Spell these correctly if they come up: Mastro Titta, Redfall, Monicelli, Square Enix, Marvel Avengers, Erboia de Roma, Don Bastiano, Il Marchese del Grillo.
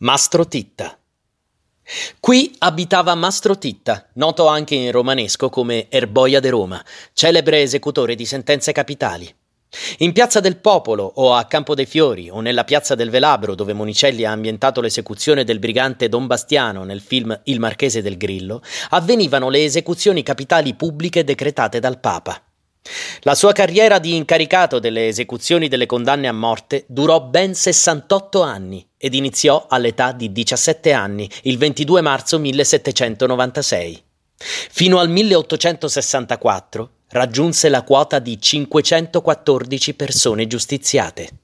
Mastro Titta. Qui abitava Mastro Titta, noto anche in romanesco come Erboia de Roma, celebre esecutore di sentenze capitali. In Piazza del Popolo o a Campo dei Fiori o nella Piazza del Velabro, dove Monicelli ha ambientato l'esecuzione del brigante Don Bastiano nel film Il Marchese del Grillo, avvenivano le esecuzioni capitali pubbliche decretate dal Papa. La sua carriera di incaricato delle esecuzioni delle condanne a morte durò ben 68 anni ed iniziò all'età di 17 anni, il 22 marzo 1796. Fino al 1864 raggiunse la quota di 514 persone giustiziate.